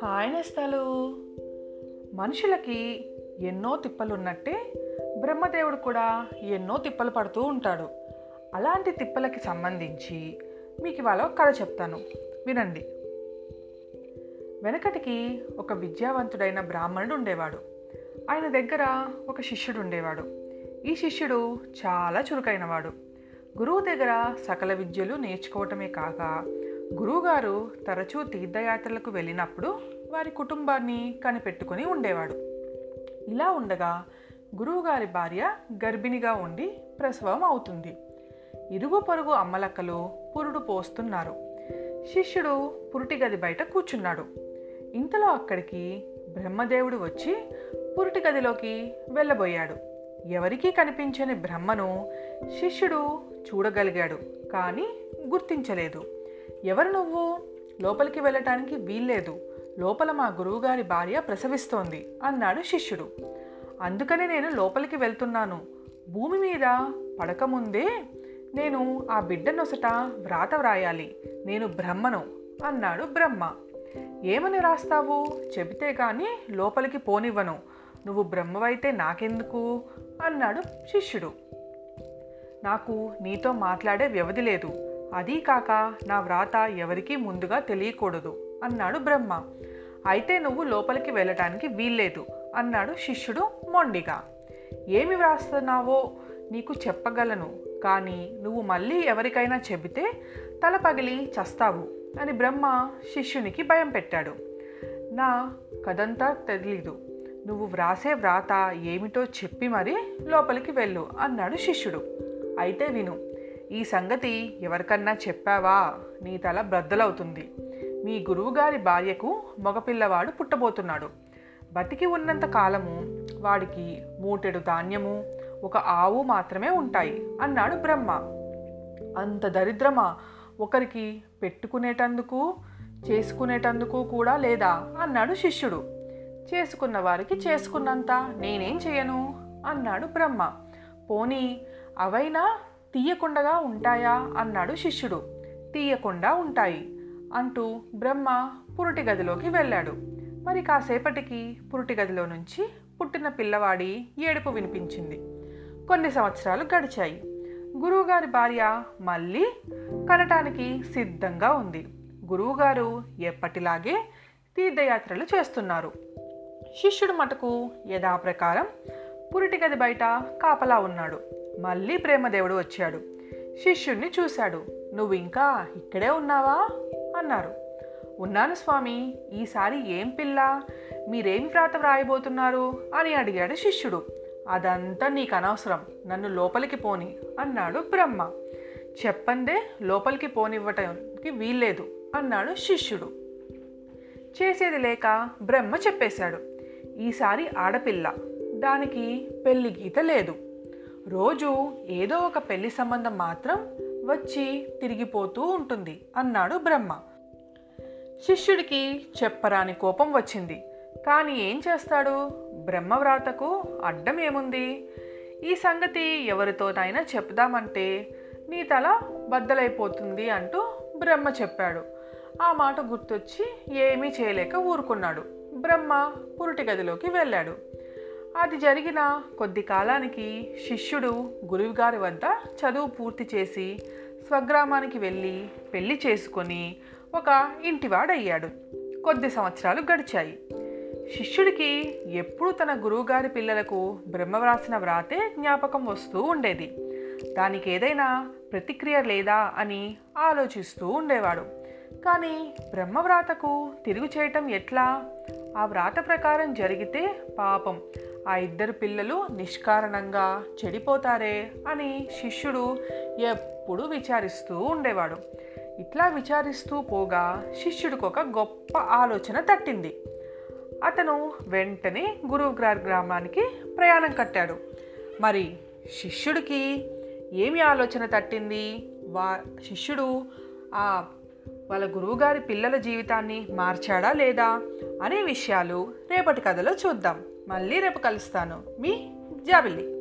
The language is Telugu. హాయ్ నేస్తాలు, మనుషులకి ఎన్నో తిప్పలు ఉన్నట్టే బ్రహ్మదేవుడు కూడా ఎన్నో తిప్పలు పడుతూ ఉంటాడు. అలాంటి తిప్పలకి సంబంధించి మీకు ఇవాళ ఒక కథ చెప్తాను, వినండి. వెనకటికి ఒక విద్యావంతుడైన బ్రాహ్మణుడు ఉండేవాడు. ఆయన దగ్గర ఒక శిష్యుడు ఉండేవాడు. ఈ శిష్యుడు చాలా చురుకైనవాడు. గురువు దగ్గర సకల విద్యలు నేర్చుకోవటమే కాక గురువుగారు తరచూ తీర్థయాత్రలకు వెళ్ళినప్పుడు వారి కుటుంబాన్ని కనిపెట్టుకొని ఉండేవాడు. ఇలా ఉండగా గురువుగారి భార్య గర్భిణిగా ఉండి ప్రసవం అవుతుంది. ఇరుగు పొరుగు అమ్మలక్కలు పురుడు పోస్తున్నారు. శిష్యుడు పురిటి గది బయట కూర్చున్నాడు. ఇంతలో అక్కడికి బ్రహ్మదేవుడు వచ్చి పురిటి గదిలోకి వెళ్ళబోయాడు. ఎవరికీ కనిపించని బ్రహ్మను శిష్యుడు చూడగలిగాడు, కానీ గుర్తించలేదు. ఎవరు నువ్వు? లోపలికి వెళ్ళటానికి వీల్లేదు, లోపల మా గురువుగారి భార్య ప్రసవిస్తోంది అన్నాడు శిష్యుడు. అందుకనే నేను లోపలికి వెళ్తున్నాను. భూమి మీద పడకముందే నేను ఆ బిడ్డనొసట వ్రాత వ్రాయాలి. నేను బ్రహ్మను అన్నాడు బ్రహ్మ. ఏమని రాస్తావు? చెబితే కానీ లోపలికి పోనివ్వను. నువ్వు బ్రహ్మవైతే నాకెందుకు అన్నాడు శిష్యుడు. నాకు నీతో మాట్లాడే వ్యవధి లేదు, అదీ కాక నా వ్రాత ఎవరికీ ముందుగా తెలియకూడదు అన్నాడు బ్రహ్మ. అయితే నువ్వు లోపలికి వెళ్ళటానికి వీల్లేదు అన్నాడు శిష్యుడు మొండిగా. ఏమి వ్రాస్తున్నావో నీకు చెప్పగలను, కానీ నువ్వు మళ్ళీ ఎవరికైనా చెబితే తల పగిలి చస్తావు అని బ్రహ్మ శిష్యునికి భయం పెట్టాడు. నా కదంతా తెలీదు, నువ్వు వ్రాసే వ్రాత ఏమిటో చెప్పి మరి లోపలికి వెళ్ళు అన్నాడు శిష్యుడు. అయితే విను, ఈ సంగతి ఎవరికన్నా చెప్పావా నీ తల బద్దలవుతుంది. మీ గురువుగారి భార్యకు మగపిల్లవాడు పుట్టబోతున్నాడు. బతికి ఉన్నంత కాలము వాడికి 3 మూటెడు ధాన్యము, 1 ఆవు మాత్రమే ఉంటాయి అన్నాడు బ్రహ్మ. అంత దరిద్రమా? ఒకరికి పెట్టుకునేటందుకు చేసుకునేటందుకు కూడా లేదా అన్నాడు శిష్యుడు. చేసుకున్న వారికి చేసుకున్నంత నేనేం చేయను అన్నాడు బ్రహ్మ. పోనీ అవైనా తీయకుండా ఉంటాయా అన్నాడు శిష్యుడు. తీయకుండా ఉంటాయి అంటూ బ్రహ్మ పురిటి గదిలోకి వెళ్ళాడు. మరి కాసేపటికి పురిటి గదిలో నుంచి పుట్టిన పిల్లవాడి ఏడుపు వినిపించింది. కొన్ని సంవత్సరాలు గడిచాయి. గురువుగారి భార్య మళ్ళీ కనటానికి సిద్ధంగా ఉంది. గురువుగారు ఎప్పటిలాగే తీర్థయాత్రలు చేస్తున్నారు. శిష్యుడు మటుకు యథాప్రకారం పురిటి గది బయట కాపలా ఉన్నాడు. మళ్ళీ బ్రహ్మదేవుడు వచ్చాడు. శిష్యుడిని చూశాడు. నువ్వు ఇంకా ఇక్కడే ఉన్నావా అన్నారు. ఉన్నాను స్వామి. ఈసారి ఏం పిల్ల, మీరేం వ్రాత వ్రాయబోతున్నారు అని అడిగాడు శిష్యుడు. అదంతా నీకు అనవసరం, నన్ను లోపలికి పోని అన్నాడు బ్రహ్మ. చెప్పందే లోపలికి పోనివ్వటానికి వీల్లేదు అన్నాడు శిష్యుడు. చేసేది లేక బ్రహ్మ చెప్పేశాడు. ఈసారి ఆడపిల్ల, దానికి పెళ్లి గీత లేదు. రోజు ఏదో ఒక పెళ్లి సంబంధం మాత్రం వచ్చి తిరిగిపోతూ ఉంటుంది అన్నాడు బ్రహ్మ. శిష్యుడికి చెప్పరాని కోపం వచ్చింది, కానీ ఏం చేస్తాడు? బ్రహ్మవ్రాతకు అడ్డం ఏముంది? ఈ సంగతి ఎవరితోనైనా చెప్దామంటే నీ తల బద్దలైపోతుంది అంటూ బ్రహ్మ చెప్పాడు. ఆ మాట గుర్తొచ్చి ఏమీ చేయలేక ఊరుకున్నాడు. బ్రహ్మ పురిటి గదిలోకి వెళ్ళాడు. అది జరిగిన కొద్ది కాలానికి శిష్యుడు గురువుగారి వద్ద చదువు పూర్తి చేసి స్వగ్రామానికి వెళ్ళి పెళ్లి చేసుకొని ఒక ఇంటివాడయ్యాడు. కొద్ది సంవత్సరాలు గడిచాయి. శిష్యుడికి ఎప్పుడూ తన గురువుగారి పిల్లలకు బ్రహ్మ వ్రాసిన వ్రాతే జ్ఞాపకం వస్తూ ఉండేది. దానికి ఏదైనా ప్రతిక్రియ లేదా అని ఆలోచిస్తూ ఉండేవాడు. కానీ బ్రహ్మవ్రాతకు తిరుగు చేయటం ఎట్లా? ఆ వ్రాత ప్రకారం జరిగితే పాపం ఆ 2 పిల్లలు నిష్కారణంగా చెడిపోతారే అని శిష్యుడు ఎప్పుడూ విచారిస్తూ ఉండేవాడు. ఇట్లా విచారిస్తూ పోగా శిష్యుడికి ఒక గొప్ప ఆలోచన తట్టింది. అతను వెంటనే గురువుగారి గ్రామానికి ప్రయాణం కట్టాడు. మరి శిష్యుడికి ఏమి ఆలోచన తట్టింది? శిష్యుడు ఆ వాళ్ళ గురువుగారి పిల్లల జీవితాన్ని మార్చాడా లేదా అనే విషయాలు రేపటి కథలో చూద్దాం. మళ్ళీ రేపు కలుస్తాను. మీ జాబిల్లి.